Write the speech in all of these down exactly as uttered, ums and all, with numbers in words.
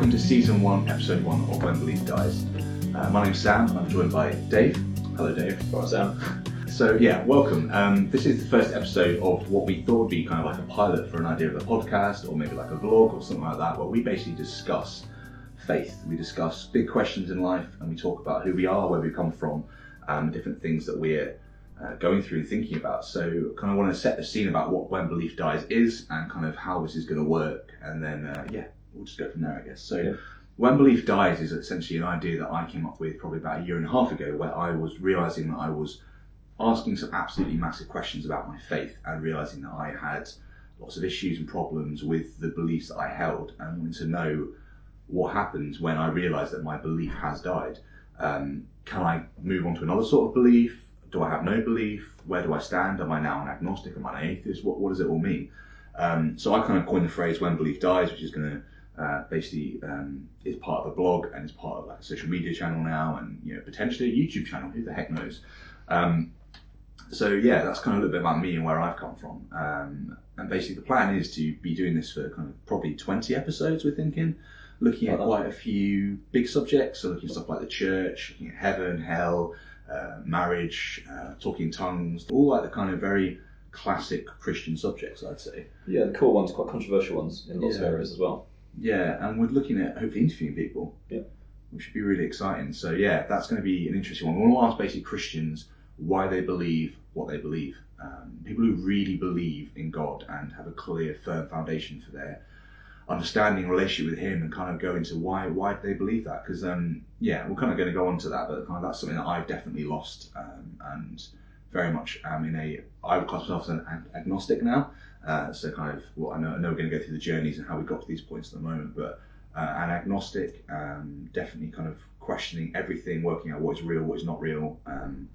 welcome to Season one, Episode one of When Belief Dies. Uh, my name's Sam, and I'm joined by Dave. Hello Dave. Hello Sam. So yeah, welcome. Um, this is the first episode of what we thought would be kind of like a pilot for an idea of a podcast, or maybe like a vlog or something like that, where we basically discuss faith. We discuss big questions in life, and we talk about who we are, where we come from, and different things that we're uh, going through and thinking about. So kind of want to set the scene about what When Belief Dies is, and kind of how this is going to work, and then uh, yeah, we'll just go from there, I guess. So yeah. When Belief Dies is essentially an idea that I came up with probably about a year and a half ago, where I was realising that I was asking some absolutely massive questions about my faith and realising that I had lots of issues and problems with the beliefs that I held, and wanting to know what happens when I realise that my belief has died. Um, can I move on to another sort of belief? Do I have no belief? Where do I stand? Am I now an agnostic? Am I an atheist? What, what does it all mean? Um, so I kind of coined the phrase When Belief Dies, which is going to Uh, basically um, is part of the blog and is part of like a social media channel now, and you know, potentially a YouTube channel, who the heck knows. Um, so yeah, that's kind of a little bit about me and where I've come from. Um, and basically the plan is to be doing this for kind of probably twenty episodes, we're thinking, looking at quite a few big subjects, so looking at stuff like the church, looking at heaven, hell, uh, marriage, uh, talking tongues, all like the kind of very classic Christian subjects, I'd say. Yeah, the cool ones, quite controversial ones in lots yeah. of areas as well. Yeah, and we're looking at hopefully interviewing people, yeah. which should be really exciting. So yeah, that's going to be an interesting one. We want to ask basically Christians why they believe what they believe. Um, people who really believe in God and have a clear, firm foundation for their understanding relationship with Him, and kind of go into why why do they believe that? Because um, yeah, we're kind of going to go on to that, but kind of that's something that I've definitely lost, um, and very much am in a I would class myself as an ag- agnostic now. Uh, so kind of, well, I know, I know we're going to go through the journeys and how we got to these points at the moment, but uh, an agnostic, um, definitely kind of questioning everything, working out what is real, what is not real. Um,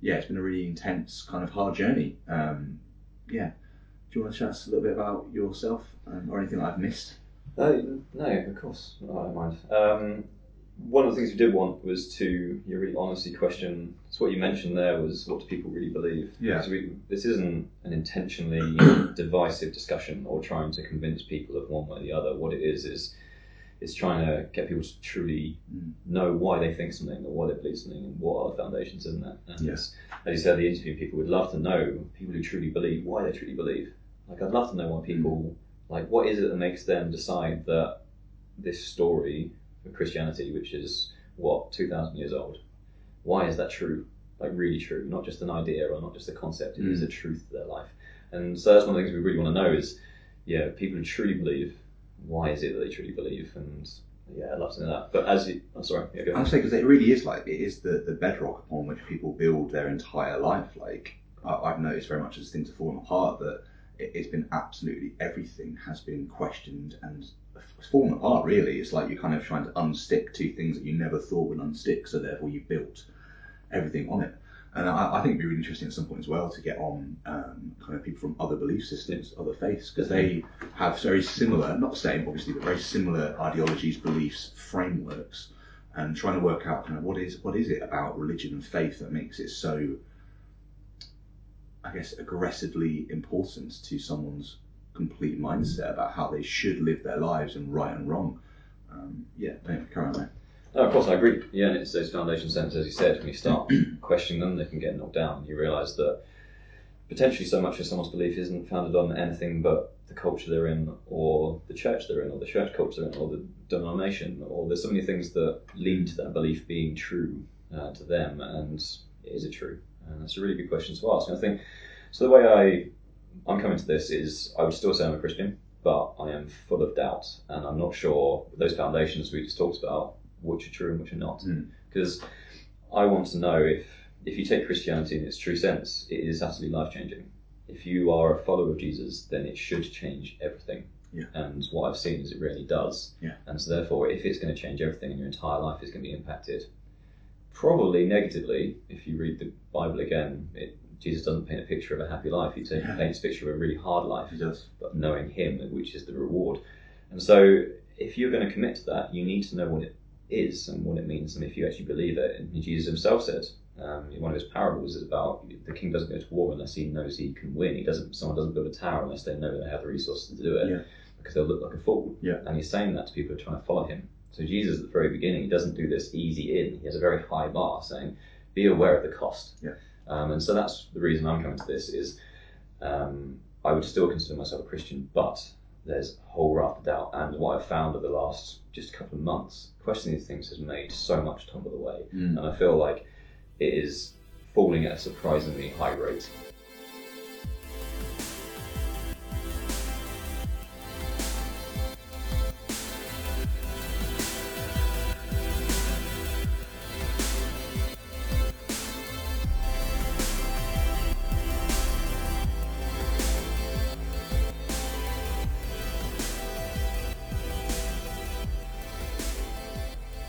yeah, it's been a really intense, kind of hard journey. Um, yeah. Do you want to chat us a little bit about yourself um, or anything that I've missed? Uh, no, of course. No, I don't mind. Um, one of the things we did want was to you really honestly question, so what you mentioned there was, what do people really believe? Yeah. So we, this isn't an intentionally divisive discussion or trying to convince people of one way or the other. What it is is it's trying to get people to truly know why they think something or why they believe something and what are the foundations in that. And yes. As you said, the interview people would love to know, people who truly believe, why they truly believe. Like, I'd love to know why people, like, what is it that makes them decide that this story Christianity, which is what two thousand years old, why is that true? Like, really true, not just an idea or not just a concept. It mm. is a truth to their life. And so that's one of the things we really want to know is, yeah, people who truly believe, why is it that they truly believe? And yeah, I'd love to know that. But as you, I'm sorry, yeah, go ahead. I'm saying, because it really is like it is the, the bedrock upon which people build their entire life. Like, I, I've noticed very much as things have fallen apart that it, it's been absolutely everything has been questioned and. It's fallen apart, really. It's like you're kind of trying to unstick two things that you never thought would unstick, so therefore you built everything on it. And I, I think it'd be really interesting at some point as well to get on um, kind of people from other belief systems, other faiths, because they have very similar, not the same obviously, but very similar ideologies, beliefs, frameworks, and trying to work out kind of what is what is it about religion and faith that makes it so, I guess, aggressively important to someone's complete mindset about how they should live their lives and right and wrong. Um, yeah, currently. No, of course I agree. Yeah, and it's those foundation sentences, as you said, when you start questioning them, they can get knocked down. You realise that potentially so much of someone's belief isn't founded on anything but the culture they're in, or the church they're in, or the church culture they're in, or the denomination, or there's so many things that lead to that belief being true uh, to them, and is it true? And that's a really good question to ask. And I think so. The way I I'm coming to this is, I would still say I'm a Christian, but I am full of doubt, and I'm not sure those foundations we just talked about, which are true and which are not. Because mm. I want to know if, if you take Christianity in its true sense, it is absolutely life-changing. If you are a follower of Jesus, then it should change everything. Yeah. And what I've seen is it really does. Yeah. And so therefore, if it's going to change everything and your entire life is going to be impacted, probably negatively, if you read the Bible again, it Jesus doesn't paint a picture of a happy life, he paints yeah. a picture of a really hard life, he does. But knowing him, which is the reward. And so if you're going to commit to that, you need to know what it is and what it means, and if you actually believe it. And Jesus himself says, um, one of his parables is about the king doesn't go to war unless he knows he can win. He doesn't. Someone doesn't build a tower unless they know they have the resources to do it. Yeah. because they'll look like a fool. Yeah. And he's saying that to people who are trying to follow him. So Jesus, at the very beginning, he doesn't do this easy in. He has a very high bar, saying, be aware of the cost. Yeah. Um, and so that's the reason I'm coming to this is, um, I would still consider myself a Christian, but there's a whole raft of doubt. And what I've found over the last just couple of months, questioning these things has made so much tumble away. Mm. And I feel like it is falling at a surprisingly high rate.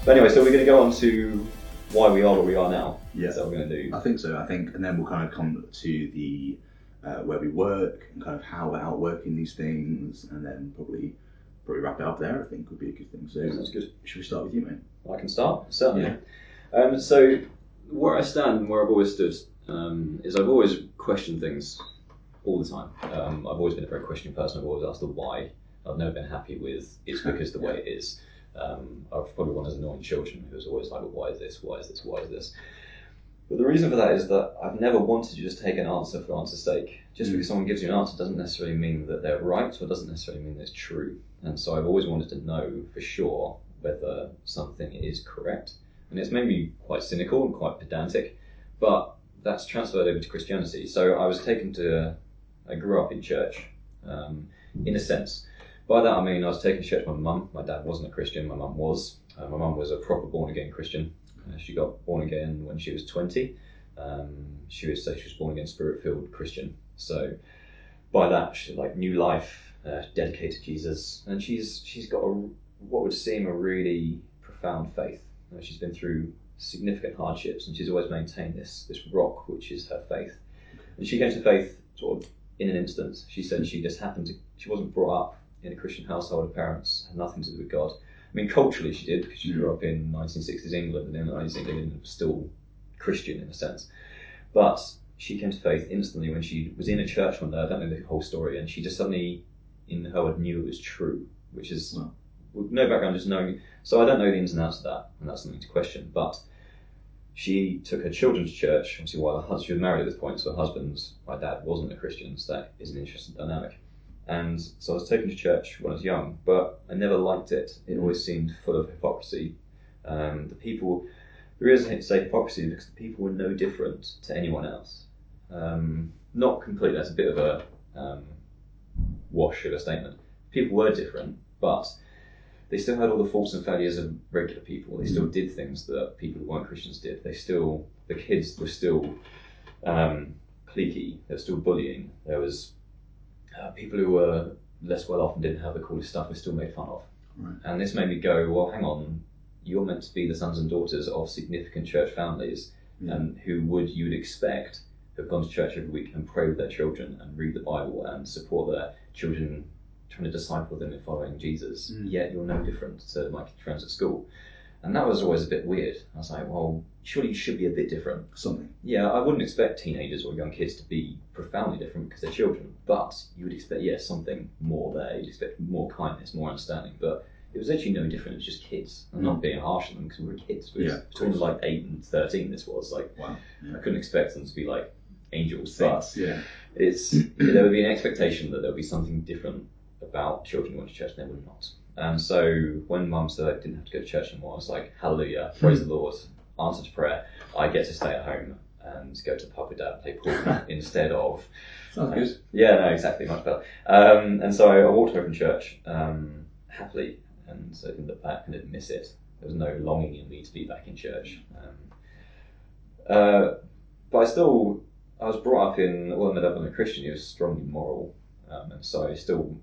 But anyway, so we're going to go on to why we are where we are now. Yeah. Is that what we're going to do? I think so. I think, and then we'll kind of come to the uh, where we work and kind of how we're outworking these things, and then probably probably wrap it up there. I think would be a good thing. So yeah, sounds good. Should we start with you, mate? I can start, certainly. Yeah. Um, so where I stand and where I've always stood um, is I've always questioned things all the time. Um, I've always been a very questioning person. I've always asked the why. I've never been happy with it's because the way it is. Um, I was probably one of those annoying children who was always like, well, why is this, why is this, why is this? But the reason for that is that I've never wanted to just take an answer for answer's sake. Just mm. because someone gives you an answer doesn't necessarily mean that they're right, or doesn't necessarily mean that it's true. And so I've always wanted to know for sure whether something is correct. And it's made me quite cynical and quite pedantic, but that's transferred over to Christianity. So I was taken to, I grew up in church, um, in a sense. By that I mean I was taken to church with my mum. My dad wasn't a Christian, my mum was. Uh, my mum was a proper born-again Christian. Uh, she got born again when she was twenty. Um, she was so she was born-again, spirit-filled Christian. So by that, she like new life, uh, dedicated to Jesus. And she's she's got a, what would seem a really profound faith. Uh, she's been through significant hardships, and she's always maintained this, this rock, which is her faith. And she came to faith sort of in an instant. She said she just happened to, she wasn't brought up in a Christian household. Her parents had nothing to do with God. I mean, culturally she did, because she grew up in nineteen sixties England, and in the nineteen sixties England was still Christian in a sense. But she came to faith instantly when she was in a church one day, I don't know the whole story, and she just suddenly, in her word, knew it was true, which is, wow. With no background, just knowing. So I don't know the ins and outs of that, and that's something to question, but she took her children to church, obviously while her husband, she was married at this point, so her husband, my dad, wasn't a Christian, so that is an interesting dynamic. And so I was taken to church when I was young, but I never liked it. It always seemed full of hypocrisy. Um, the people, the reason I say hypocrisy is because the people were no different to anyone else. Um, not completely, that's a bit of a um, wash of a statement. People were different, but they still had all the faults and failures of regular people. They still did things that people who weren't Christians did. They still, the kids were still um, cliquey, they were still bullying. There was Uh, people who were less well off and didn't have the coolest stuff were still made fun of. Right. And this made me go, well, hang on, you're meant to be the sons and daughters of significant church families, mm. and who would you'd expect have gone to church every week and pray with their children and read the Bible and support their children, trying to disciple them in following Jesus. Mm. Yet you're no different to my friends at school. And that was always a bit weird. I was like, well, surely you should be a bit different. Something. Yeah, I wouldn't expect teenagers or young kids to be profoundly different because they're children, but you would expect, yeah, something more there. You'd expect more kindness, more understanding, but it was actually no different. It was just kids. I'm not being harsh on them because we were kids. We were yeah, between like eight and thirteen, this was. Like, wow. Yeah. I couldn't expect them to be like angels, Saints, but yeah. it's, there would be an expectation that there would be something different about children who went to church, and they would not. And so when mum said I didn't have to go to church anymore, I was like, hallelujah, praise the Lord, answer to prayer. I get to stay at home and go to the pub with dad and play pool instead of... Sounds um, good. Yeah, no, exactly, much better. Um, and so I walked away from church um, happily, and so I didn't look back and didn't miss it. There was no longing in me to be back in church. Um, uh, but I still, I was brought up in, well, I ended up in a Christian, it was strongly moral. Um, and so I still,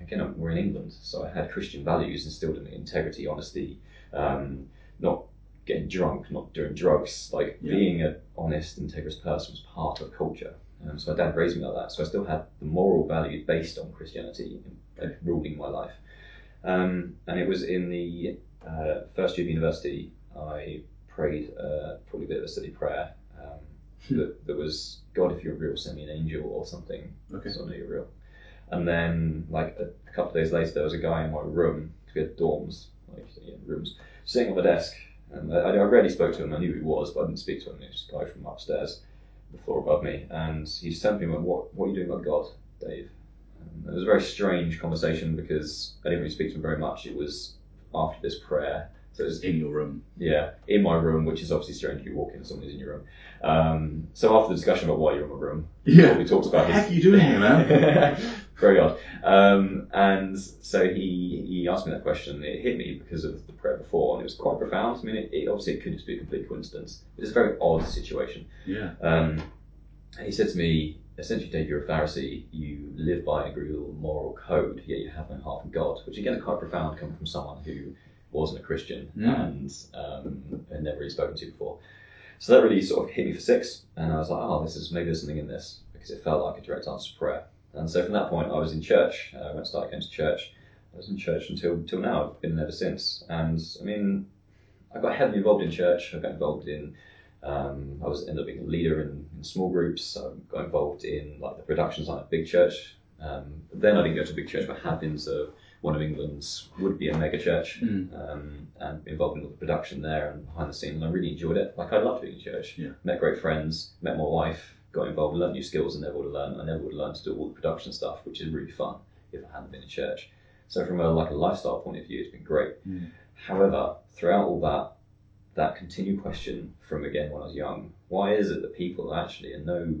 again, we're in England, so I had Christian values instilled in me, integrity, honesty, um, not getting drunk, not doing drugs, like yeah. being an honest, integrous person was part of culture. Um, so my dad raised me like that, so I still had the moral value based on Christianity, like, ruling my life. Um, and it was in the uh, first year of university, I prayed uh, probably a bit of a silly prayer. Um, that, that was, God, if you're real, send me an angel or something, okay. So I know you're real. And then, like, a couple of days later, there was a guy in my room, because we had dorms, like, yeah, rooms, sitting on the desk. And I, I rarely spoke to him. I knew who he was, but I didn't speak to him. It was a guy from upstairs, the floor above me. And he sent me, what, what are you doing about God, Dave? And it was a very strange conversation, because I didn't really speak to him very much. It was after this prayer. So it was in your room. Yeah, in my room, which is obviously strange if you walk in and someone's in your room. Um, so after the discussion about why you're in my room, yeah, we talked about what the heck are you doing here, man? Very odd. Um, and so he, he asked me that question. It hit me because of the prayer before, and it was quite profound. I mean, it, it obviously it could just be a complete coincidence. It's a very odd situation. Yeah. Um, and he said to me, essentially, Dave, you're a Pharisee. You live by an agreeable moral code, yet you have no heart for God, which again is quite profound, coming from someone who wasn't a Christian mm. and um, had never really spoken to before. So that really sort of hit me for six, and I was like, oh, this is maybe there's something in this, because it felt like a direct answer to prayer. And so from that point, I was in church. Uh, when I started going to church, I was in church until until now. I've been there ever since. And I mean, I got heavily involved in church. I got involved in, um, I was ended up being a leader in, in small groups. I got involved in like the production side of big church. Um, then I didn't go to big church, but have been to one of England's would-be a mega church, mm. um, and involved in all the production there and behind the scenes. And I really enjoyed it. Like I loved being in church. Yeah. Met great friends. Met my wife. Got involved, learned new skills I never would have learned. I never would have learned to do all the production stuff, which is really fun if I hadn't been in church. So from a like a lifestyle point of view, it's been great. Mm. However, throughout all that, that continued question from again when I was young, why is it that people actually are no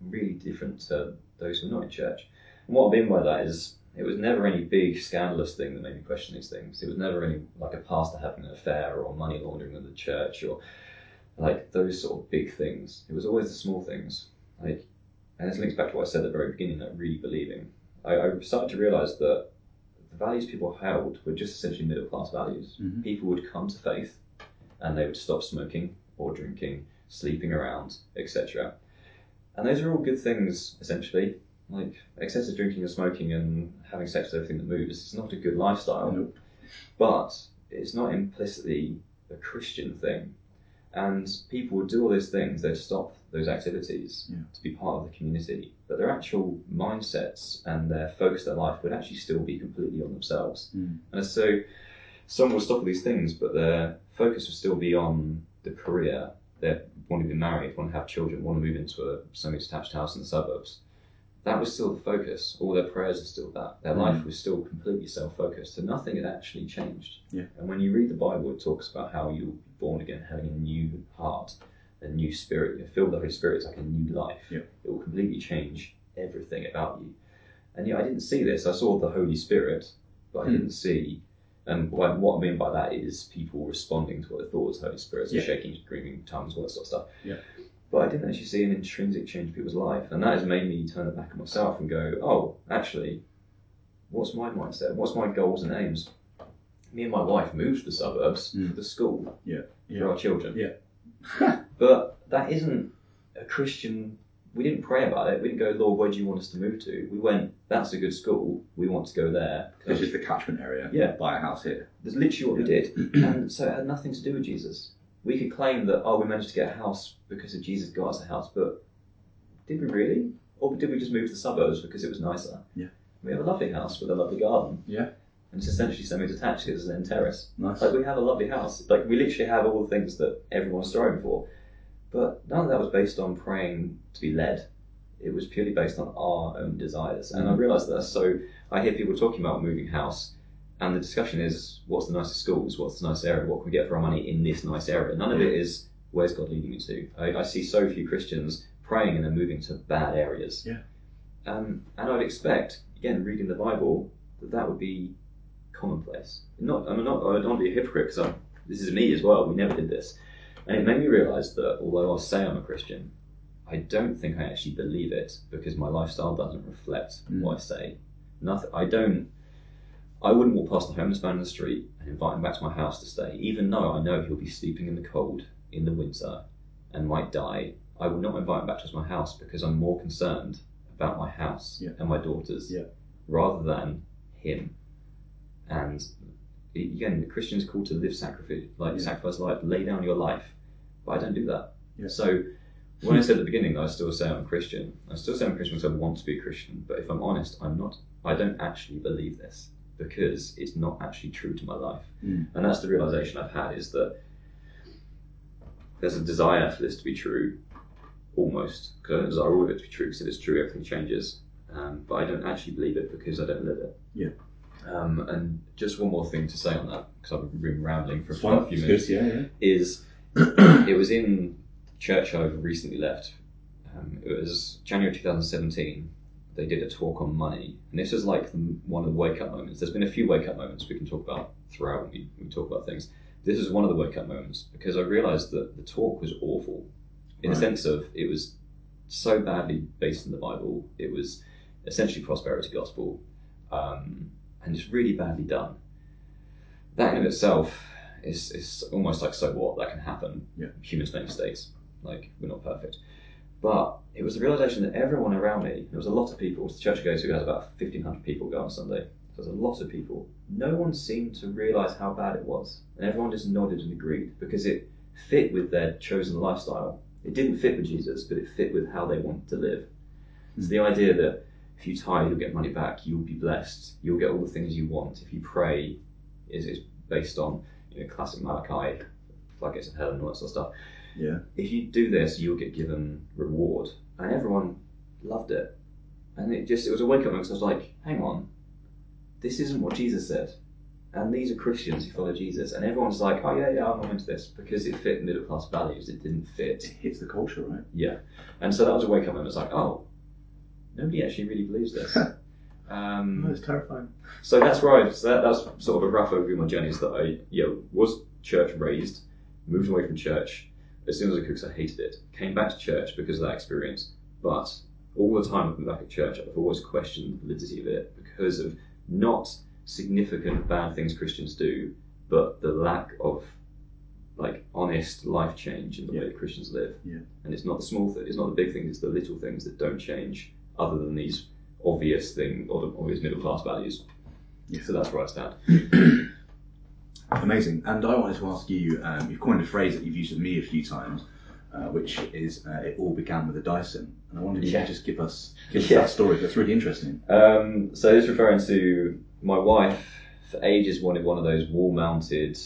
really different to those who are not in church? And what I mean by that is it was never any big scandalous thing that made me question these things. It was never any like a pastor having an affair or money laundering with the church or like those sort of big things. It was always the small things. Like, and this links back to what I said at the very beginning, that really believing. I, I started to realise that the values people held were just essentially middle class values. Mm-hmm. People would come to faith and they would stop smoking or drinking, sleeping around, et cetera. And those are all good things, essentially. Like excessive drinking and smoking and having sex with everything that moves, it's not a good lifestyle. Nope. But it's not implicitly a Christian thing. And people would do all those things, they'd stop those activities yeah. to be part of the community. But their actual mindsets and their focus of their life would actually still be completely on themselves. Mm. And so some will stop all these things, but their focus would still be on the career. They want to be married, want to have children, want to move into a semi-detached house in the suburbs. That was still the focus. All their prayers are still that. Their mm. life was still completely self-focused. So nothing had actually changed. Yeah. And when you read the Bible, it talks about how you'll be born again, having a new heart, a new spirit. You're filled with the Holy Spirit. It's like a new life. Yeah. It will completely change everything about you. And yeah, I didn't see this. I saw the Holy Spirit, but I mm. didn't see. And what I mean by that is people responding to what they thought was the Holy Spirit, so yeah. shaking, screaming, tongues, all that sort of stuff. Yeah. But I didn't actually see an intrinsic change in people's life. And that has made me turn it back on myself and go, oh, actually, what's my mindset? What's my goals and aims? Me and my wife moved to the suburbs mm. for the school, yeah. Yeah. for our children. Yeah. But that isn't a Christian, we didn't pray about it. We didn't go, Lord, where do you want us to move to? We went, that's a good school. We want to go there. This is the catchment area. Yeah. Buy a house here. That's literally what yeah. we did. And so it had nothing to do with Jesus. We could claim that, oh, we managed to get a house because of Jesus got us a house, but did we really? Or did we just move to the suburbs because it was nicer? Yeah. We have a lovely house with a lovely garden. Yeah. And it's essentially semi-detached because it's an end terrace. Nice. Like, we have a lovely house. Like, we literally have all the things that everyone's striving for. But none of that was based on praying to be led. It was purely based on our own desires. And I realised that. So I hear people talking about moving house, and the discussion is, what's the nicest schools? What's the nice area? What can we get for our money in this nice area? None of it is, where's God leading me to? I, I see so few Christians praying and then moving to bad areas. Yeah. Um, and I'd expect, again, reading the Bible, that that would be commonplace. Not, I'm not, I don't want to be a hypocrite because this is me as well. We never did this. And it made me realise that although I say I'm a Christian, I don't think I actually believe it because my lifestyle doesn't reflect mm. what I say. Nothing. I don't... I wouldn't walk past the homeless man in the street and invite him back to my house to stay, even though I know he'll be sleeping in the cold in the winter and might die. I would not invite him back to my house because I'm more concerned about my house yeah. and my daughters yeah. rather than him. And again, the Christian's called to live sacrifice, like yeah. sacrifice life, lay down your life. But I don't do that. Yeah. So When I said at the beginning that I still say I'm a Christian, I still say I'm a Christian because I want to be a Christian, but if I'm honest, I'm not. I don't actually believe this because it's not actually true to my life. Mm. And that's the realization I've had, is that there's a desire for this to be true, almost, because I don't desire all of it to be true, because if it's true, everything changes. Um, but I don't actually believe it because I don't live it. Yeah. Um, and just one more thing to say on that, because I've been rambling for quite a few minutes, yeah, yeah. is it was in church I've recently left. Um, it was January two thousand seventeen. They did a talk on money, and this is like one of the wake-up moments. There's been a few wake-up moments we can talk about throughout when we, we talk about things. This is one of the wake-up moments, because I realised that the talk was awful in right. the sense of it was so badly based in the Bible. It was essentially prosperity gospel, um, and it's really badly done. That in itself is is almost like, so what? That can happen. Yeah. Humans make mistakes. Like, we're not perfect. But it was the realisation that everyone around me, there was a lot of people, the church goes who has about fifteen hundred people go on Sunday. There was a lot of people. No one seemed to realise how bad it was. And everyone just nodded and agreed because it fit with their chosen lifestyle. It didn't fit with Jesus, but it fit with how they wanted to live. Mm-hmm. So the idea that if you tithe, you'll get money back, you'll be blessed, you'll get all the things you want. If you pray, is is based on, you know, classic Malachi, floodgates of hell and all that sort of stuff. Yeah. If you do this, you'll get given reward, and everyone loved it, and it just—it was a wake-up moment. Because I was like, "Hang on, this isn't what Jesus said," and these are Christians who follow Jesus, and everyone's like, "Oh yeah, yeah, I'm not into this," because it fit middle-class values. It didn't fit. It hits the culture, right? Yeah, and so that was a wake-up moment. It's like, "Oh, nobody actually really believes this." um, no, it's terrifying. So that's where I. So that, that's sort of a rough overview of my journey. Is that I, yeah, was church raised, moved away from church. As soon as I cooked, I hated it. Came back to church because of that experience, but all the time I've been back at church, I've always questioned the validity of it because of not significant bad things Christians do, but the lack of like honest life change in the yeah. way that Christians live. Yeah. And it's not the small thing, it's not the big things, it's the little things that don't change, other than these obvious things, or obvious middle class values. Yeah. So that's where I stand. Amazing. And I wanted to ask you, um, you've coined a phrase that you've used with me a few times, uh, which is uh, it all began with a Dyson. And I wondered if yeah. you could just give us, give us yeah. that story. That's really interesting. Um, so this is referring to my wife, for ages, wanted one of those wall-mounted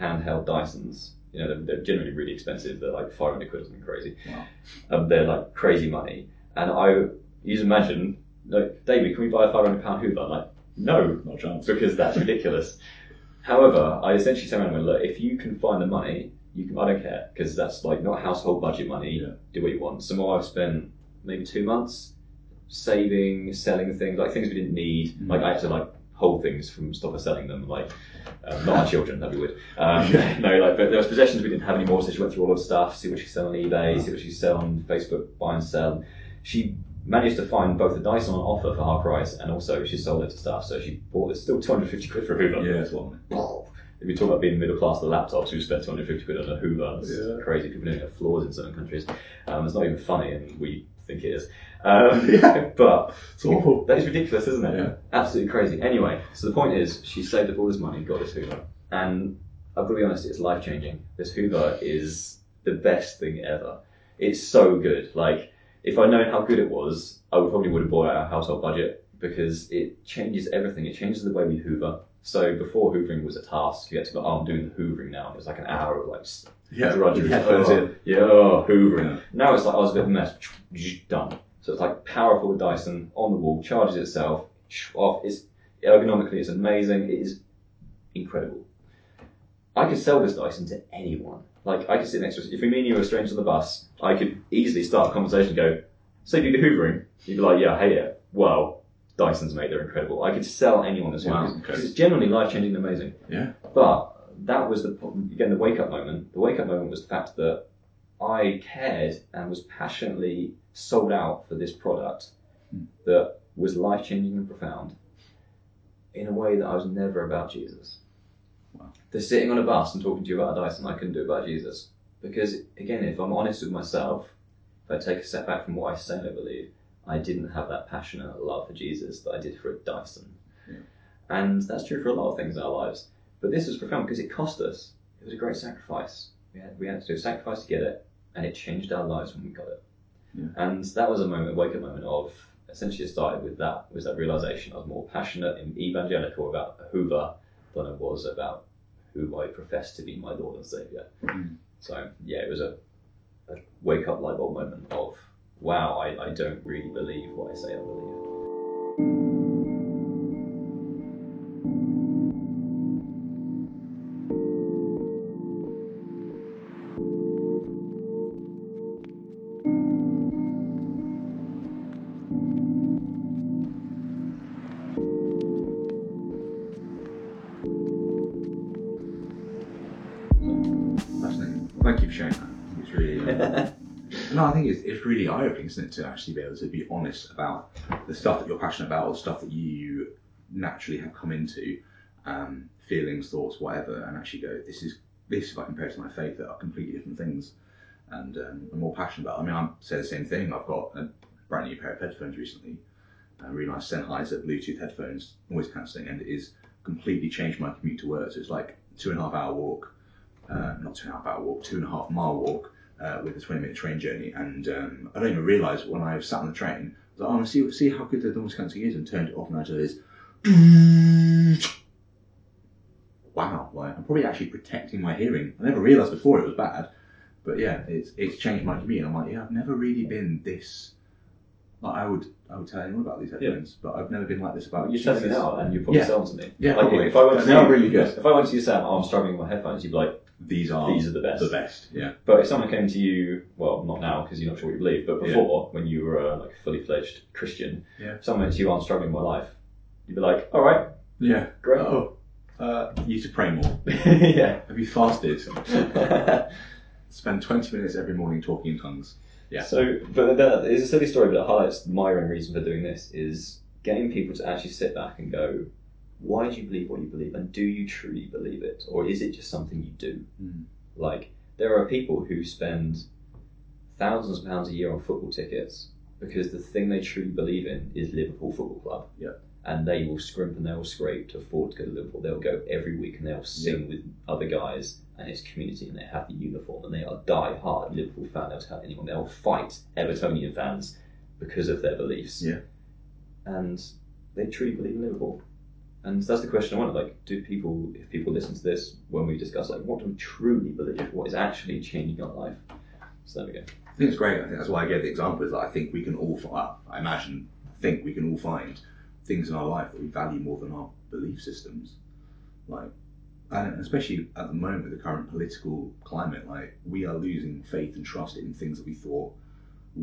handheld Dysons. You know, they're, they're generally really expensive. They're like five hundred quid or something crazy. Wow. Um, they're like crazy money. And I, you just imagine, like, David, can we buy a five hundred pound Hoover? I'm like, no, not a chance. Because that's ridiculous. However, I essentially said, look, if you can find the money, you can, I don't care, because that's like not household budget money, yeah. do what you want. So my wife spent maybe two months saving, selling things, like things we didn't need. Mm-hmm. Like I had to like hold things from stop selling them, like um, not our children, that'd be weird. Um, no, like, but there was possessions we didn't have anymore, so she went through all of the stuff, see what she could sell on eBay, wow. see what she could sell on Facebook, buy and sell. She managed to find both the Dyson on offer for half price, and also she sold it to staff, so she bought it's still two hundred fifty quid for a Hoover. Yeah, that's one. If we talk about being middle class, the laptops, who spent two hundred fifty quid on a Hoover, it's yeah. crazy. People don't have floors in certain countries. Um, it's not even funny, and we think it is. Um, yeah. But it's awful. That is ridiculous, isn't it? Yeah. Absolutely crazy. Anyway, so the point is, she saved up all this money and got this Hoover. And I've got to be honest, it's life-changing. This Hoover is the best thing ever. It's so good. Like, if I'd known how good it was, I would probably would have bought out our household budget because it changes everything. It changes the way we hoover. So before hoovering was a task, you had to go, oh, I'm doing the hoovering now. It was like an hour of like yeah, drudgery. Yeah, oh, yeah, oh, hoovering. Yeah. Now it's like, oh, I was a bit of a mess. Done. So it's like powerful Dyson on the wall, charges itself, off. It's ergonomically, it's amazing. It is incredible. I could sell this Dyson to anyone. Like, I could sit next to us. If we mean you were a stranger on the bus, I could easily start a conversation and go, so you do hoovering? You'd be like, yeah, I hate it. Well, Dysons, mate, they're incredible. I could sell anyone this wow, one. Because it's generally life-changing and amazing. Yeah. But that was, the again, the wake-up moment. The wake-up moment was the fact that I cared and was passionately sold out for this product mm. that was life-changing and profound in a way that I was never about Jesus. They're sitting on a bus and talking to you about a Dyson, I couldn't do about Jesus. Because, again, if I'm honest with myself, if I take a step back from what I say I believe, I didn't have that passionate love for Jesus that I did for a Dyson. Yeah. And that's true for a lot of things in our lives. But this was profound because it cost us. It was a great sacrifice. We had, we had to do a sacrifice to get it. and it changed our lives when we got it. Yeah. And that was a moment, wake up moment of, essentially it started with that, was that realization I was more passionate and evangelical about Hoover than I was about who I professed to be my Lord and Savior. Mm. So yeah, it was a, a wake up light bulb moment of, wow, I, I don't really believe what I say I believe. No, I think it's, it's really eye-opening, isn't it, to actually be able to be honest about the stuff that you're passionate about or the stuff that you naturally have come into, um, feelings, thoughts, whatever, and actually go, this is, this, if I compare it to my faith, that are completely different things, and um, I'm more passionate about it. I mean, I say the same thing. I've got a brand new pair of headphones recently, a really nice Sennheiser Bluetooth headphones, noise cancelling, and it is completely changed my commute to work. So it's like two and a half hour walk, uh, not two and a half hour walk, two and a half mile walk, Uh, with a twenty minute train journey, and um, I don't even realise when I sat on the train, I was like, oh, I want to see how good the noise cancelling is, and turned it off, and I just this, wow, like, I'm probably actually protecting my hearing. I never realised before it was bad, but yeah, it's it's changed my commute. I'm like, yeah, I've never really been this, like, I would I would tell anyone about these headphones, yeah, but I've never been like this about. You're telling me now, and you're probably yeah. selling to me. Yeah, like, if I went to you, really good. If I went to you, Sam, oh, I'm struggling with my headphones, you'd be like, These are, These are the best. The best, yeah. But if someone came to you, well, not now because you're not sure what you believe, but before, yeah, when you were uh, like a fully fledged Christian, yeah, if someone went to you, I'm struggling with my life, you'd be like, all right, yeah, great. Oh, uh, you need to pray more. Yeah. Have you fasted? Spend twenty minutes every morning talking in tongues. Yeah. So, but that is a silly story, but it highlights my own reason for doing this is getting people to actually sit back and go, why do you believe what you believe, and do you truly believe it, or is it just something you do? Mm. Like, there are people who spend thousands of pounds a year on football tickets because the thing they truly believe in is Liverpool Football Club. Yeah. And they will scrimp and they will scrape to afford to go to Liverpool. They'll go every week and they'll sing yeah. with other guys and his community, and they have the uniform and they are die-hard Liverpool fans. They'll tell anyone. They'll fight Evertonian fans because of their beliefs. Yeah. And they truly believe in Liverpool. And that's the question I wanted, like, do people, if people listen to this, when we discuss, like, what do we truly believe? What is actually changing our life? So there we go. I think it's great. I think that's why I gave the example, is that I think we can all, I imagine, I think we can all find things in our life that we value more than our belief systems. Like, and especially at the moment with the current political climate, like, we are losing faith and trust in things that we thought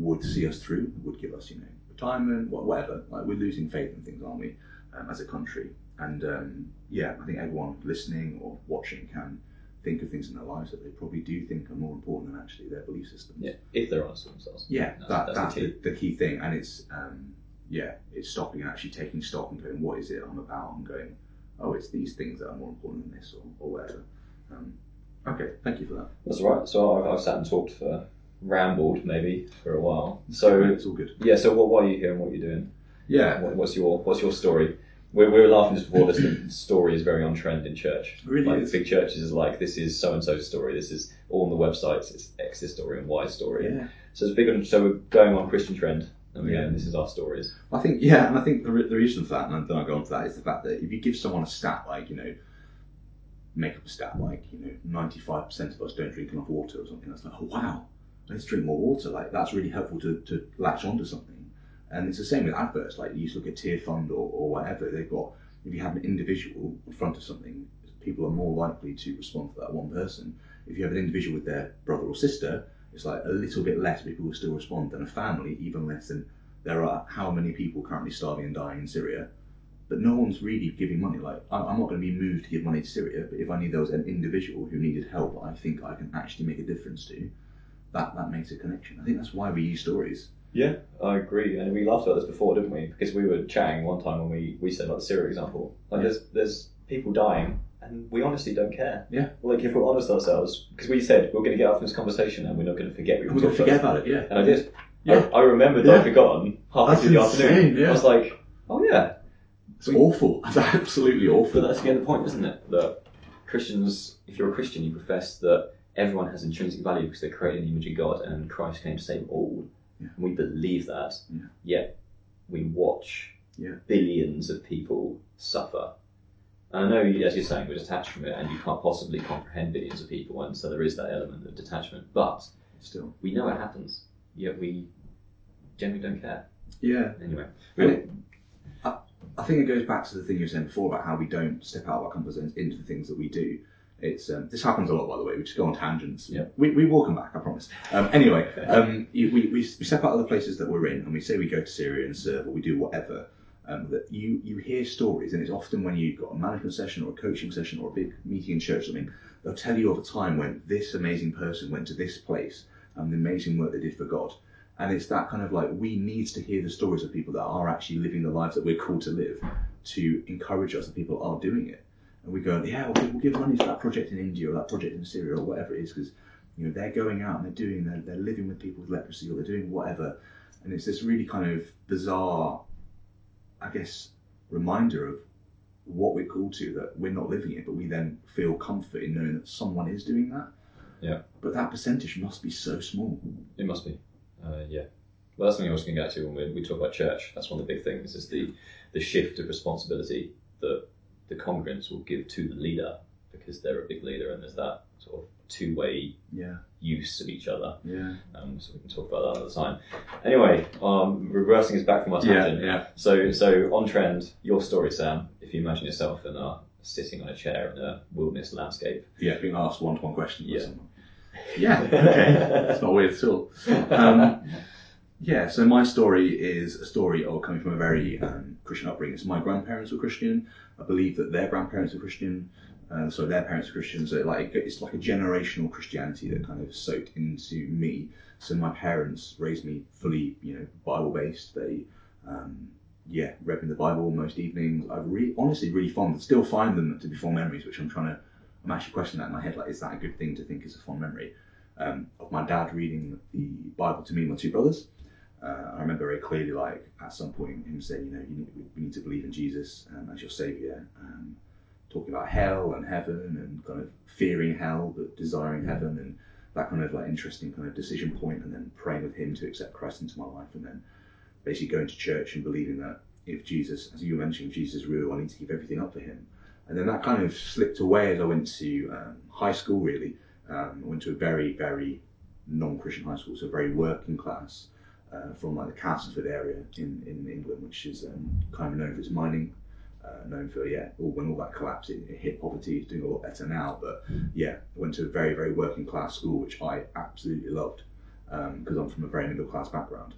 would see us through, would give us, you know, retirement, whatever. Like, we're losing faith in things, aren't we, um, as a country? And um, yeah, I think everyone listening or watching can think of things in their lives that they probably do think are more important than actually their belief systems. Yeah, if they're honest with themselves. Yeah, that's, that, that's, that's the, key. The, the key thing. And it's, um, yeah, it's stopping and actually taking stock and going, what is it I'm about? And going, oh, it's these things that are more important than this, or, or whatever. Um, okay, thank you for that. That's all right. So I've, I've sat and talked for, rambled maybe for a while. So yeah, it's all good. Yeah, so what, why are you here and what are you doing? Yeah. What, what's your What's your story? We were laughing just before this, the story is very on trend in church. It really? Like, is. Big churches is like, this is so-and-so's story, this is all on the websites, it's X's story and Y's story. Yeah. So it's big on, so we're going on Christian trend, and we're yeah. going, this is our stories. I think, yeah, and I think the, re- the reason for that, and then I'll go on to that, is the fact that if you give someone a stat, like, you know, make up a stat, like, you know, ninety-five percent of us don't drink enough water or something, that's like, oh, wow, let's drink more water. Like, that's really helpful to, to latch onto something. And it's the same with adverts, like you used to look at Tearfund or, or whatever, they've got, if you have an individual in front of something, people are more likely to respond to that one person. If you have an individual with their brother or sister, it's like a little bit less people will still respond than a family, even less than there are how many people currently starving and dying in Syria, but no one's really giving money. Like, I'm not going to be moved to give money to Syria, but if I knew there was an individual who needed help that I think I can actually make a difference to, that, that makes a connection. I think that's why we use stories. Yeah, I agree, and we laughed about this before, didn't we? Because we were chatting one time when we, we said, like, the Syria example. Like, yeah. there's there's people dying, and we honestly don't care. Yeah. Like, if we're honest ourselves, because we said we're going to get up from this conversation, and we're not going to forget. We we're going to forget about it, yeah. And I did. Yeah. I, I remembered yeah. that I'd forgotten halfway through the afternoon. Yeah. I was like, oh yeah, it's we, awful. It's absolutely awful. But that's again the point, isn't it? That Christians, if you're a Christian, you profess that everyone has intrinsic value because they're created in the image of God, and Christ came to save all. Yeah. And we believe that, yeah. yet we watch yeah. billions of people suffer. And I know, as you're saying, we're detached from it, and you can't possibly comprehend billions of people, and so there is that element of detachment. But still, we know it happens, yet we generally don't care. Yeah. Anyway. We'll, it, I, I think it goes back to the thing you were saying before about how we don't step out of our comfort zones into the things that we do. It's um, this happens a lot, by the way. We just go on tangents. Yeah. We we walk them back, I promise. Um, anyway, um, you, we we step out of the places that we're in, and we say we go to Syria and serve, or we do whatever. Um, that you you hear stories, and it's often when you've got a management session or a coaching session or a big meeting in church or something, they'll tell you of a time when this amazing person went to this place and the amazing work they did for God. And it's that kind of like, we need to hear the stories of people that are actually living the lives that we're called to live, to encourage us that people are doing it. And we go, yeah, we'll, we'll give money to that project in India or that project in Syria or whatever it is, because you know they're going out and they're doing, they're, they're living with people with leprosy, or they're doing whatever. And it's this really kind of bizarre, I guess, reminder of what we're called to, that we're not living it, but we then feel comfort in knowing that someone is doing that. Yeah. But that percentage must be so small. It must be. Uh, yeah. Well, that's something I was going to get to when we, we talk about church. That's one of the big things, is the, the shift of responsibility that the congregants will give to the leader, because they're a big leader, and there's that sort of two-way yeah. use of each other. Yeah. Um, so we can talk about that another time. Anyway, um, reversing us back from our tangent. Yeah, yeah. So, so on trend, your story, Sam. If you imagine yourself in a, sitting on a chair in a wilderness landscape. Yeah, being asked one-to-one questions yeah. by someone. Yeah. Okay. That's not weird at all. Um, yeah. So my story is a story of coming from a very um, Christian upbringing. So my grandparents were Christian. I believe that their grandparents were Christian. Uh, so their parents are Christians, so like it's like a generational Christianity that kind of soaked into me. So my parents raised me fully, you know, Bible-based. They, um, yeah, read me the Bible most evenings. I really, honestly, really fond. Still find them to be fond memories, which I'm trying to. I'm actually questioning that in my head. Like, is that a good thing to think is a fond memory? Um, of my dad reading the Bible to me and my two brothers. Uh, I remember very clearly, like at some point, him saying, you know, you need, we need to believe in Jesus um, as your saviour. Um, talking about hell and heaven, and kind of fearing hell but desiring heaven, and that kind of like interesting kind of decision point, and then praying with him to accept Christ into my life, and then basically going to church and believing that if Jesus, as you mentioned, Jesus is real, I need to give everything up for him. And then that kind of slipped away as I went to um, high school, really. Um, I went to a very, very non-Christian high school, so very working class, uh, from like the Castleford area in, in England, which is um, kind of known for its mining. Uh, known for, yeah, when all that collapsed, it, it hit poverty. It's doing a lot better now, but yeah, I went to a very, very working class school, which I absolutely loved, because um, I'm from a very middle class background.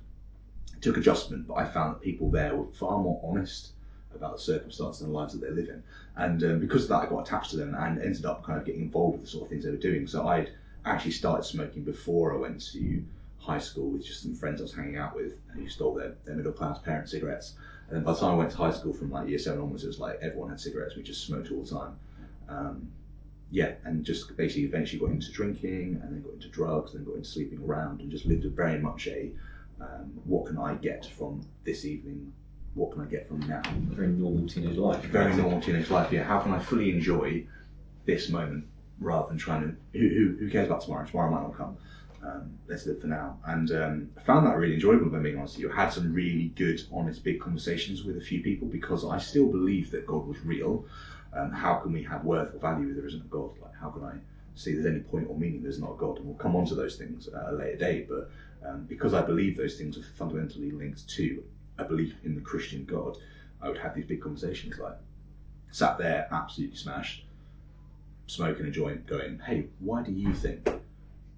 It took adjustment, but I found that people there were far more honest about the circumstances and the lives that they live in. And um, because of that, I got attached to them and ended up kind of getting involved with the sort of things they were doing. So I'd actually started smoking before I went to high school with just some friends I was hanging out with who stole their, their middle class parents' cigarettes. And then by the time I went to high school, from like year seven onwards, it was like everyone had cigarettes, we just smoked all the time. Um, yeah, and just basically eventually got into drinking, and then got into drugs, and then got into sleeping around, and just lived a very much a um, what can I get from this evening? What can I get from now? A very normal teenage life. Very normal teenage life, yeah. How can I fully enjoy this moment rather than trying to, who, who, who cares about tomorrow? Tomorrow might not come. Um, let's live for now. And um, I found that really enjoyable, if I'm being honest with you. I had some really good, honest, big conversations with a few people, because I still believe that God was real. Um, how can we have worth or value if there isn't a God? Like, how can I see there's any point or meaning there's not a God? And we'll come on to those things at a later date, but um, because I believe those things are fundamentally linked to a belief in the Christian God, I would have these big conversations, like sat there absolutely smashed, smoking a joint, going, hey, why do you think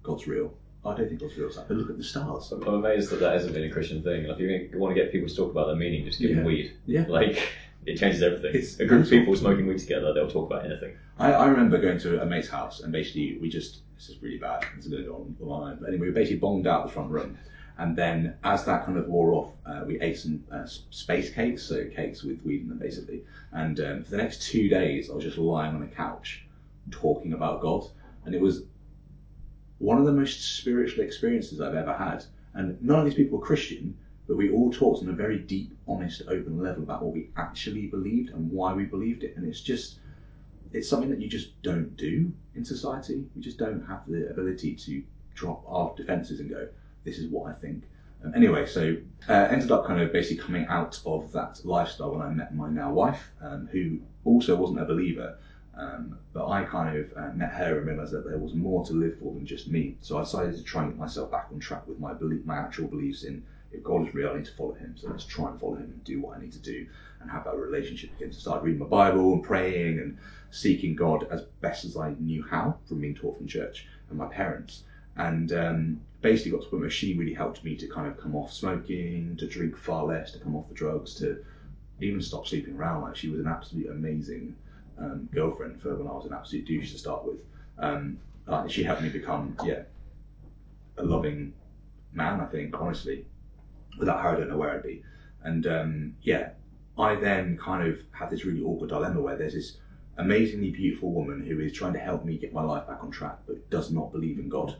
God's real? I don't think it feels like, but look at the stars. I'm amazed that that hasn't been a Christian thing. Like, if you want to get people to talk about their meaning, just give yeah. them weed. Yeah. Like, it changes everything. It's a group of people smoking weed together, they'll talk about anything. I, I remember going to a mate's house, and basically we just, this is really bad, this is going to go on online, but anyway, we basically bonged out the front room. And then as that kind of wore off, uh, we ate some uh, space cakes, so cakes with weed in them, basically. And um, for the next two days, I was just lying on a couch talking about God. And it was one of the most spiritual experiences I've ever had. And none of these people were Christian, but we all talked on a very deep, honest, open level about what we actually believed and why we believed it. And it's just it's something that you just don't do in society. We just don't have the ability to drop our defences and go, this is what I think. Um, anyway, so uh, ended up kind of basically coming out of that lifestyle when I met my now wife, um, who also wasn't a believer. Um, but I kind of uh, met her and realised that there was more to live for than just me. So I decided to try and get myself back on track with my belief, my actual beliefs in, if God is real, I need to follow him. So let's try and follow him and do what I need to do and have that relationship with him. So I started reading my Bible and praying and seeking God as best as I knew how from being taught from church and my parents. And um, basically got to the point where she really helped me to kind of come off smoking, to drink far less, to come off the drugs, to even stop sleeping around. Like, she was an absolute amazing Um, girlfriend for when I was an absolute douche to start with. Um, uh, she helped me become, yeah, a loving man, I think, honestly. Without her, I don't know where I'd be. And um, yeah, I then kind of had this really awkward dilemma where there's this amazingly beautiful woman who is trying to help me get my life back on track, but does not believe in God.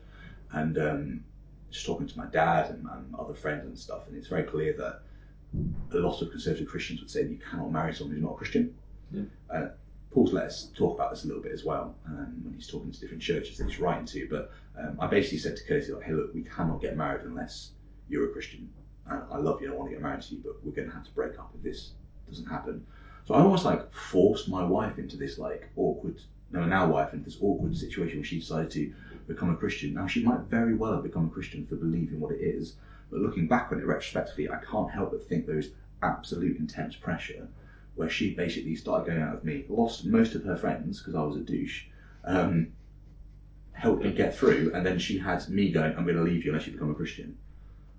And um, just talking to my dad and my other friends and stuff, and it's very clear that a lot of conservative Christians would say that you cannot marry someone who's not a Christian. Yeah. Uh, Paul's let us talk about this a little bit as well um, when he's talking to different churches that he's writing to, but um, I basically said to Kirsty, like, hey, look, we cannot get married unless you're a Christian. And I love you, I don't want to get married to you, but we're going to have to break up if this doesn't happen. So I almost like forced my wife into this like awkward, no, now wife, into this awkward situation where she decided to become a Christian. Now, she might very well have become a Christian for believing what it is, but looking back on it retrospectively, I can't help but think there is absolute intense pressure where she basically started going out with me, lost most of her friends because I was a douche, um, helped me get through, and then she had me going, I'm going to leave you unless you become a Christian.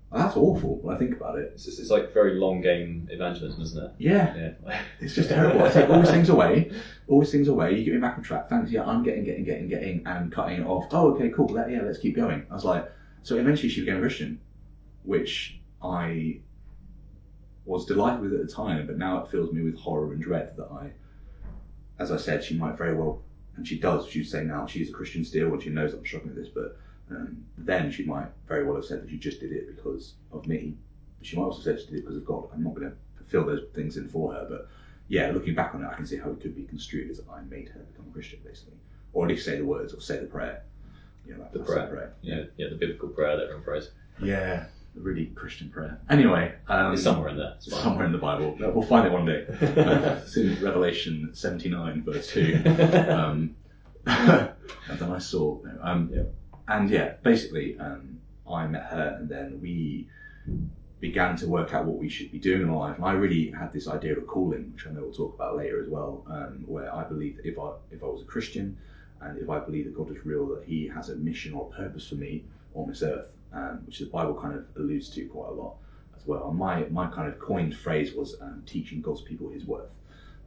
Well, that's awful when I think about it. It's, just, it's like very long game evangelism, isn't it? Yeah. yeah. It's just terrible. I take all these things away, all these things away, you get me back on track, thanks, yeah, I'm getting, getting, getting, getting, and cutting it off. Oh, okay, cool, Let, yeah, let's keep going. I was like, so eventually she became a Christian, which I was delighted with at the time, but now it fills me with horror and dread that I, as I said, she might very well, and she does, she'd say now she's a Christian still and she knows I'm struggling with this, but um, then she might very well have said that she just did it because of me. She might also have said she did it because of God. I'm not going to fill those things in for her, but yeah, looking back on it, I can see how it could be construed as I made her become a Christian, basically. Or at least say the words or say the prayer. You know, like the prayer. prayer. Yeah, yeah, the biblical prayer that everyone prays. Yeah. A really Christian prayer. Anyway, um, it's somewhere in there. It's somewhere in the Bible. No, we'll find it one day. Uh, it's in Revelation seventy-nine, verse two. Um, and then I saw. No, um, yeah. And yeah, basically, um, I met her, and then we began to work out what we should be doing in our life. And I really had this idea of calling, which I know we'll talk about later as well, um, where I believe that if I if I was a Christian, and if I believe that God is real, that He has a mission or a purpose for me on this earth. Um, which the Bible kind of alludes to quite a lot as well. And my my kind of coined phrase was um, teaching God's people His worth,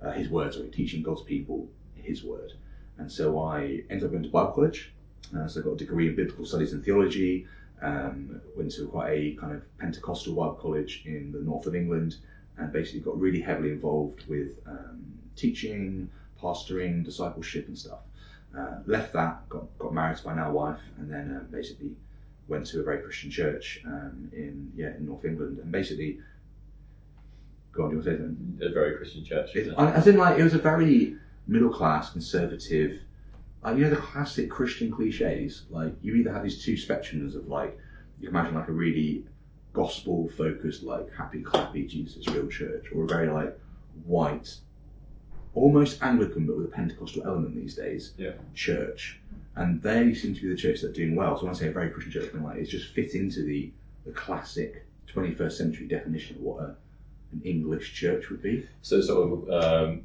uh, His words, sorry, teaching God's people His word. And so I ended up going to Bible college. Uh, so I got a degree in biblical studies and theology. Um, went to quite a kind of Pentecostal Bible college in the north of England, and basically got really heavily involved with um, teaching, pastoring, discipleship, and stuff. Uh, left that, got got married to my now wife, and then um, basically. went to a very Christian church um, in yeah in North England, and basically, go on, do you want to say something? A very Christian church. It, I, as in, like, it was a very middle class conservative, like, you know, the classic Christian cliches. Like, you either have these two spectrums of, like, you can imagine like a really gospel focused, like, happy clappy Jesus real church, or a very like white, almost Anglican but with a Pentecostal element these days. Yeah. Church. And they seem to be the church that are doing well. So when I say a very Christian church, I mean, like, it just fits into the, the classic twenty-first century definition of what a, an English church would be. So sort of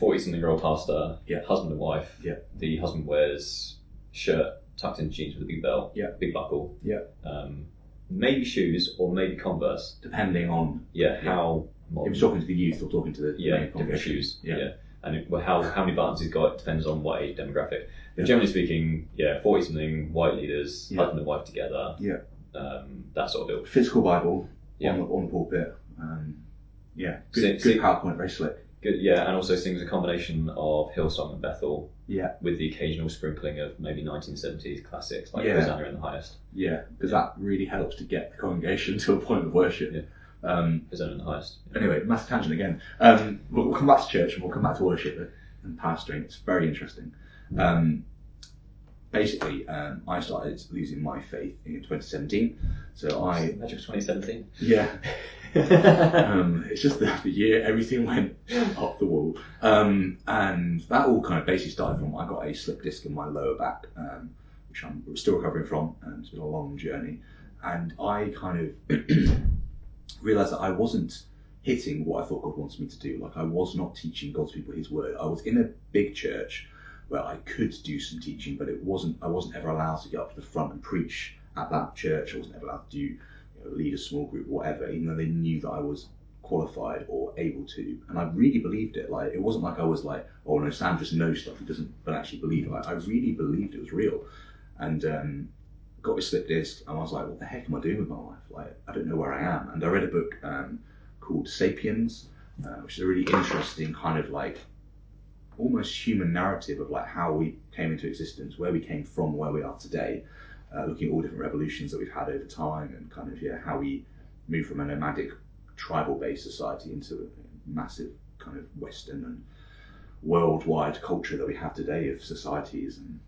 forty-something-year-old um, pastor, yeah. Husband and wife. Yeah. The husband wears shirt tucked into jeans with a big belt, yeah. Big buckle, yeah. Um, maybe shoes or maybe Converse, depending on yeah how. Yeah. If you're talking to the youth or talking to the yeah different shoes, yeah. yeah. And it, well, how how many buttons he's got depends on what age demographic. But yeah. Generally speaking, yeah, forty something white leaders, yeah. Husband and wife together, yeah, um, that sort of deal. Physical Bible, yeah. on, the, on the pulpit, um, yeah, good, sing, good sing, PowerPoint, very slick. Good, yeah, and also sings a combination of Hillsong and Bethel, yeah, with the occasional sprinkling of maybe nineteen seventies classics like Hosanna in the Highest. Yeah, because yeah. that really helps to get the congregation to a point of worship. Yeah. Um, His own and the highest. Yeah. Anyway, mass tangent again. Um, we'll, we'll come back to church and we'll come back to worship. and pastoring. It's very interesting. Um, basically, um, I started losing my faith in twenty seventeen. So I... Magic twenty seventeen. Yeah. um, it's just the, the year everything went up the wall. Um, and that all kind of basically started from, I got a slip disc in my lower back, um, which I'm still recovering from. Um, it's been a long journey. And I kind of realised that I wasn't hitting what I thought God wants me to do. Like, I was not teaching God's people his word. I was in a big church where I could do some teaching, but it wasn't. I wasn't ever allowed to get up to the front and preach at that church. I wasn't ever allowed to do, you know, lead a small group, whatever, even though they knew that I was qualified or able to. And I really believed it. Like, it wasn't like I was like, oh no, Sam just knows stuff, he doesn't but actually believe it. Like, I really believed it was real. And um, got this slip disc, and I was like, what the heck am I doing with my life? Like, I don't know where I am. And I read a book um, called Sapiens, uh, which is a really interesting kind of like almost human narrative of like how we came into existence, where we came from, where we are today, uh, looking at all different revolutions that we've had over time, and kind of yeah how we moved from a nomadic tribal-based society into a massive kind of Western and worldwide culture that we have today of societies and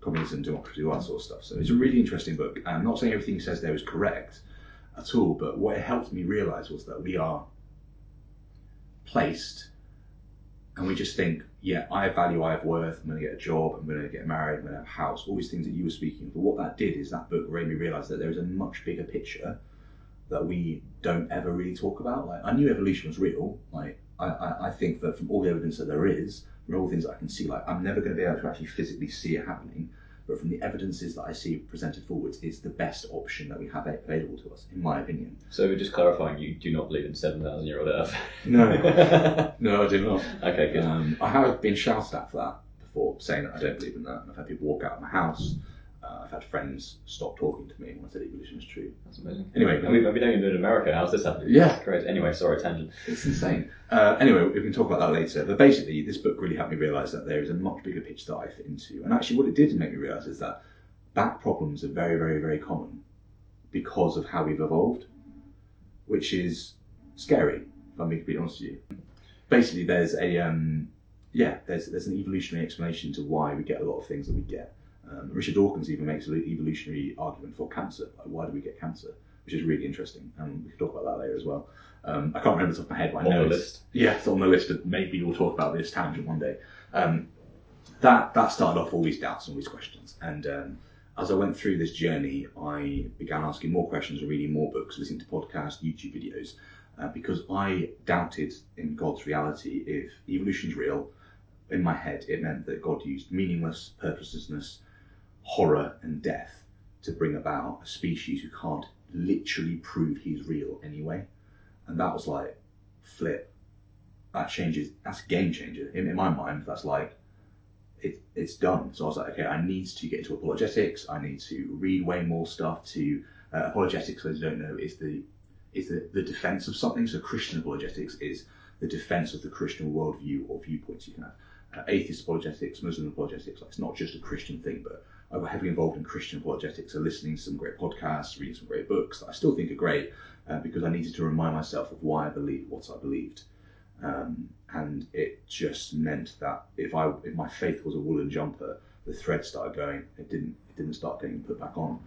communism, democracy, all that sort of stuff. So it's a really interesting book. I'm not saying everything he says there is correct at all, but what it helped me realise was that we are placed and we just think, yeah, I have value, I have worth, I'm going to get a job, I'm going to get married, I'm going to have a house, all these things that you were speaking of. But what that did is that book made me realise that there is a much bigger picture that we don't ever really talk about. Like, I knew evolution was real. Like, I, I, I think that from all the evidence that there is, from all the things that I can see, like, I'm never going to be able to actually physically see it happening, but from the evidences that I see presented forwards, it's the best option that we have available to us, in my opinion. So we're just clarifying, you do not believe in seven thousand year old Earth? No, no, I do not. Okay, good. Um, I have been shouted at for that before, saying that I don't believe in that. I've had people walk out of my house. Uh, I've had friends stop talking to me when I said evolution is true. That's amazing. Anyway, and we've, we've been doing it in America. How's this happening? Yeah. Great. Anyway, sorry, tangent. It's insane. Uh, anyway, we can talk about that later. But basically, this book really helped me realise that there is a much bigger picture that I fit into. And actually, what it did make me realise is that back problems are very, very, very common because of how we've evolved, which is scary, if I'm being completely honest with you. Basically, there's a um, yeah, there's there's an evolutionary explanation to why we get a lot of things that we get. Um, Richard Dawkins even makes an evolutionary argument for cancer. Like, why do we get cancer? Which is really interesting, and um, we can talk about that later as well. Um, I can't remember off the top of my head, but I know it's yeah, it's on the list of maybe we'll talk about this tangent one day. Um, that that started off all these doubts and all these questions, and um, as I went through this journey, I began asking more questions, reading more books, listening to podcasts, YouTube videos, uh, because I doubted in God's reality. If evolution's real, in my head, it meant that God used meaningless, purposelessness, horror and death to bring about a species who can't literally prove he's real anyway. And that was like, flip, that changes, that's a game changer. In, in my mind, that's like, it, it's done. So I was like, okay, I need to get into apologetics, I need to read way more stuff to, uh, apologetics, for those who don't know, is the is the, the defense of something. So Christian apologetics is the defense of the Christian worldview or viewpoints you can have. Uh, atheist apologetics, Muslim apologetics, like, it's not just a Christian thing, but I got heavily involved in Christian apologetics, so listening to some great podcasts, reading some great books that I still think are great, uh, because I needed to remind myself of why I believed what I believed. Um, and it just meant that if I if my faith was a woolen jumper, the thread started going, it didn't it didn't start getting put back on.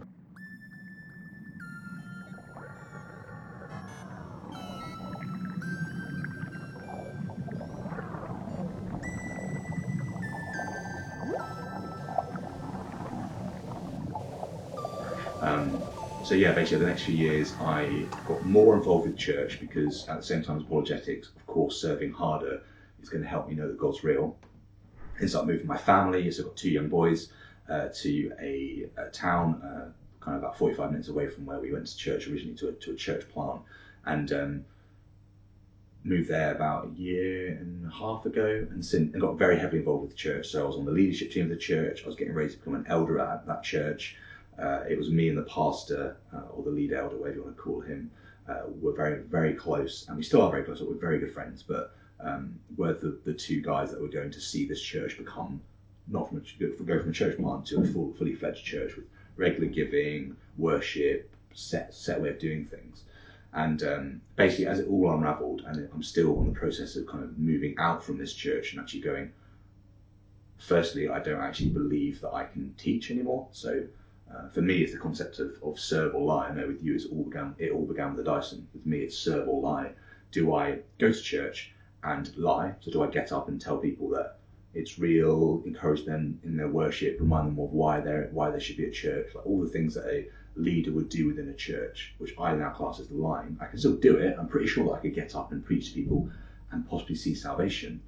Um, so yeah, basically the next few years I got more involved with church, because at the same time as apologetics, of course, serving harder is going to help me know that God's real. And so I moved my family, so I've got two young boys, uh, to a, a town uh, kind of about forty-five minutes away from where we went to church originally, to a, to a church plant, and um, moved there about a year and a half ago, and, since, and got very heavily involved with the church. So I was on the leadership team of the church, I was getting ready to become an elder at that church. Uh, it was me and the pastor, uh, or the lead elder, whatever you want to call him, uh, were very, very close, and we still are very close, we're very good friends, but um, were the, the two guys that were going to see this church become, not from a, go from a church plant to a full, fully fledged church with regular giving, worship, set, set way of doing things. And um, basically, as it all unravelled, and I'm still on the process of kind of moving out from this church and actually going, firstly, I don't actually believe that I can teach anymore. So uh, for me, it's the concept of, of serve or lie. I know with you, it's all began, it all began with a Dyson. With me, it's serve or lie. Do I go to church and lie? So do I get up and tell people that it's real, encourage them in their worship, remind them of why they're why they should be at church, like all the things that a leader would do within a church, which I now class as lying. I can still do it. I'm pretty sure that I could get up and preach to people and possibly see salvation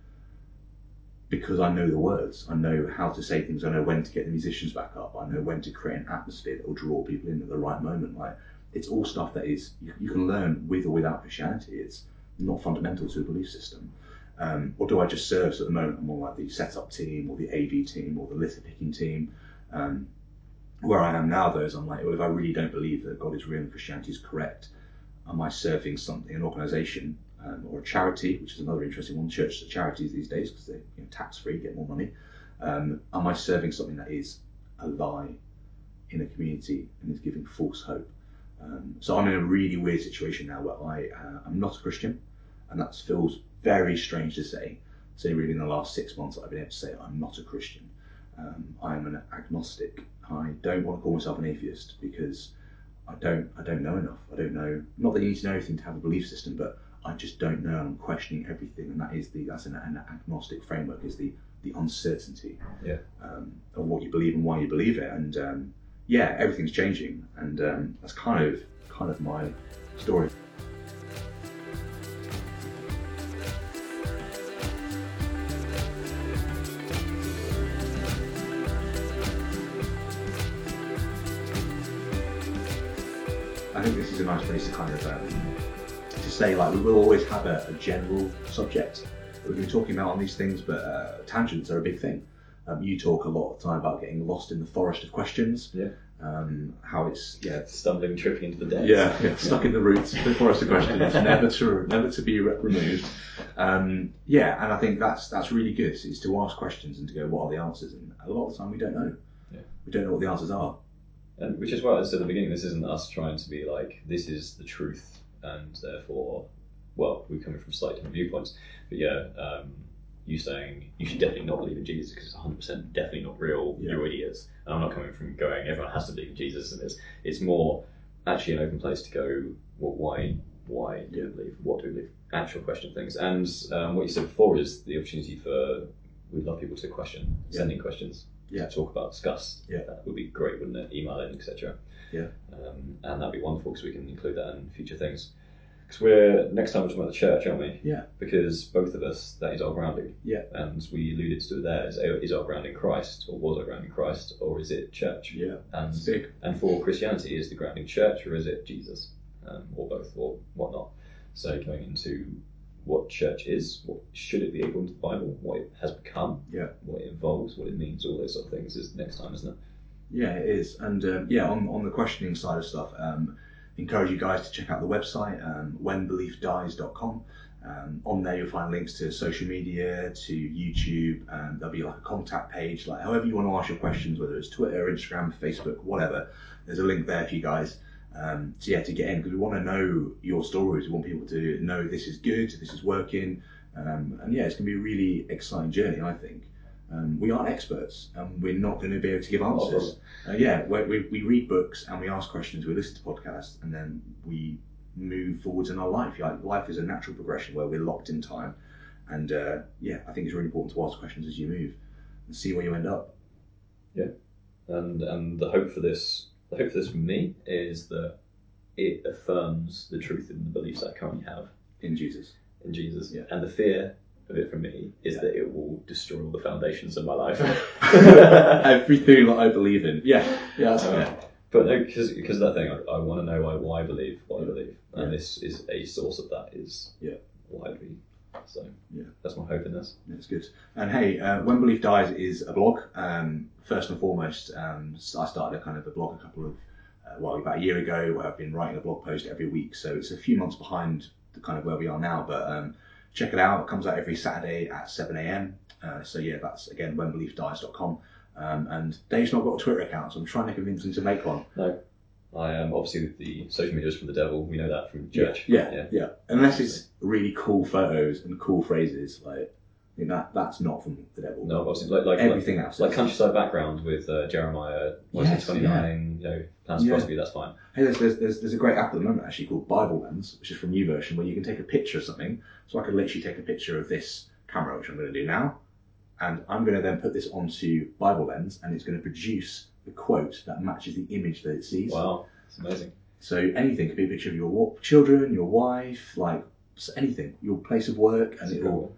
because I know the words. I know how to say things. I know when to get the musicians back up. I know when to create an atmosphere that will draw people in at the right moment. Like, it's all stuff that is you, you can learn with or without Christianity. It's not fundamental to a belief system. Um, or do I just serve? So at the moment, I'm more like the setup team or the A V team or the litter picking team. Um, where I am now, though, is I'm like, well, if I really don't believe that God is real and Christianity is correct, am I serving something, an organisation um, or a charity, which is another interesting one? Churches are charities these days because they're you know, tax-free, get more money. Um, am I serving something that is a lie in a community and is giving false hope? Um, so I'm in a really weird situation now where I uh, I'm not a Christian, and that feels very strange to say. So really in the last six months I've been able to say I'm not a Christian. Um, I'm an agnostic. I don't want to call myself an atheist because I don't I don't know enough. I don't know, not that you need to know everything to have a belief system, but I just don't know and I'm questioning everything, and that is the that's an, an agnostic framework, is the, the uncertainty yeah. um, of what you believe and why you believe it. And um, yeah, everything's changing, and um, that's kind of kind of my story. I think this is a nice place to kind of um, to say, like, we will always have a, a general subject that we're going to be talking about on these things, but uh, tangents are a big thing. Um, you talk a lot of the time about getting lost in the forest of questions. Yeah. Um, how it's yeah stumbling, tripping into the depths. Yeah, yeah, stuck yeah. in the roots, the forest of questions, never to never to be removed. Um, yeah, and I think that's that's really good. Is to ask questions and to go, what are the answers? And a lot of the time we don't know. Yeah. We don't know what the answers are. And which is why I said at the beginning, this isn't us trying to be like, this is the truth, and therefore, well, we're coming from slightly different viewpoints. But yeah, um, you saying you should definitely not believe in Jesus because it's one hundred percent definitely not real, yeah. you're idiots. And I'm not coming from going, everyone has to believe in Jesus, and it's, it's more actually an open place to go, well, why why do you believe? What do you believe? Actual question things. And um, what you said before is the opportunity for, we'd love people to question, yeah. sending questions. Yeah, talk about, discuss. Yeah, that would be great, wouldn't it? Email in, et cetera. Yeah, um, and that'd be wonderful because we can include that in future things. Because we're next time we're talking about the church, aren't we? Yeah. Because both of us, that is our grounding. Yeah. And we alluded to it there. Is, is our grounding Christ, or was our grounding Christ, or is it church? Yeah. And it's big. And for Christianity, is the grounding church, or is it Jesus, um, or both, or whatnot? So going into what church is, what should it be according to the Bible, what it has become, yeah. what it involves, what it means, all those sort of things is next time, isn't it? Yeah, it is. And um, yeah, on, on the questioning side of stuff, um, encourage you guys to check out the website, um, when belief dies dot com. Um, on there you'll find links to social media, to YouTube, and um, there'll be like a contact page, like however you want to ask your questions, whether it's Twitter, Instagram, Facebook, whatever, there's a link there for you guys. Um, so yeah, to get in, because we want to know your stories, we want people to know this is good, this is working, um, and yeah, it's going to be a really exciting journey, I think. Um, we aren't experts, and we're not going to be able to give answers. Uh, yeah, we, we read books, and we ask questions, we listen to podcasts, and then we move forwards in our life. Like, life is a natural progression where we're locked in time, and uh, yeah, I think it's really important to ask questions as you move, and see where you end up. Yeah, and and the hope for this The hope for this for me is that it affirms the truth in the beliefs I currently have. In Jesus. In Jesus, yeah. And the fear of it for me is yeah. that it will destroy all the foundations of my life. Everything that I believe in. Yeah, yeah, that's um, fair. But no, because of that thing, I, I want to know why, why I believe what I believe. And yeah. this is a source of that, is yeah. why I believe. So yeah, that's my hope in this. That's good. And hey, uh, When Belief Dies is a blog. Um, first and foremost, um, I started a kind of a blog a couple of, uh, well, about a year ago, where I've been writing a blog post every week. So it's a few months behind the kind of where we are now, but um, check it out. It comes out every Saturday at seven a m. Uh, so yeah, that's again, when belief dies dot com. Um, and Dave's not got a Twitter account, so I'm trying to convince him to make one. No. I am um, obviously with the social media is from the devil. We know that from church. Yeah, yeah, yeah. Unless it's really cool photos and cool phrases, like I mean, that that's not from the devil. No, obviously, like, like everything like, else, like countryside background with uh, Jeremiah yes, twenty-nine, yeah. you know, plans yeah. possibly that's fine. Hey, there's, there's there's there's a great app at the moment actually called Bible Lens, which is from YouVersion, where you can take a picture of something. So I could literally take a picture of this camera, which I'm going to do now, and I'm going to then put this onto Bible Lens, and it's going to produce a quote that matches the image that it sees. Wow, it's amazing. So anything could be a picture of your children, your wife, like anything, your place of work, and it will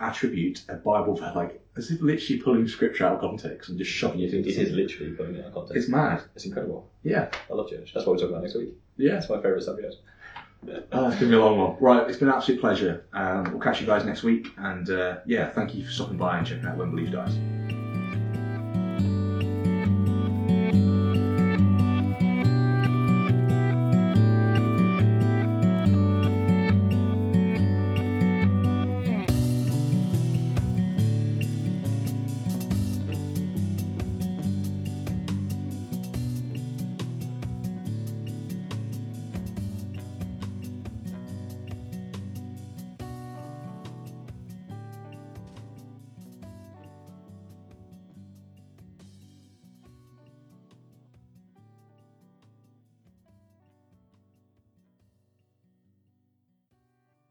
attribute a Bible for like as if literally pulling scripture out of context and just shoving it into. It is literally pulling it out of context. It's mad. It's incredible. Yeah, I love church. That's what we're talking about next week. Yeah, it's my favourite subject. Oh, it's gonna be a long one. Right, it's been an absolute pleasure. Um, we'll catch you guys next week, and uh, yeah, thank you for stopping by and checking out When Belief Dies.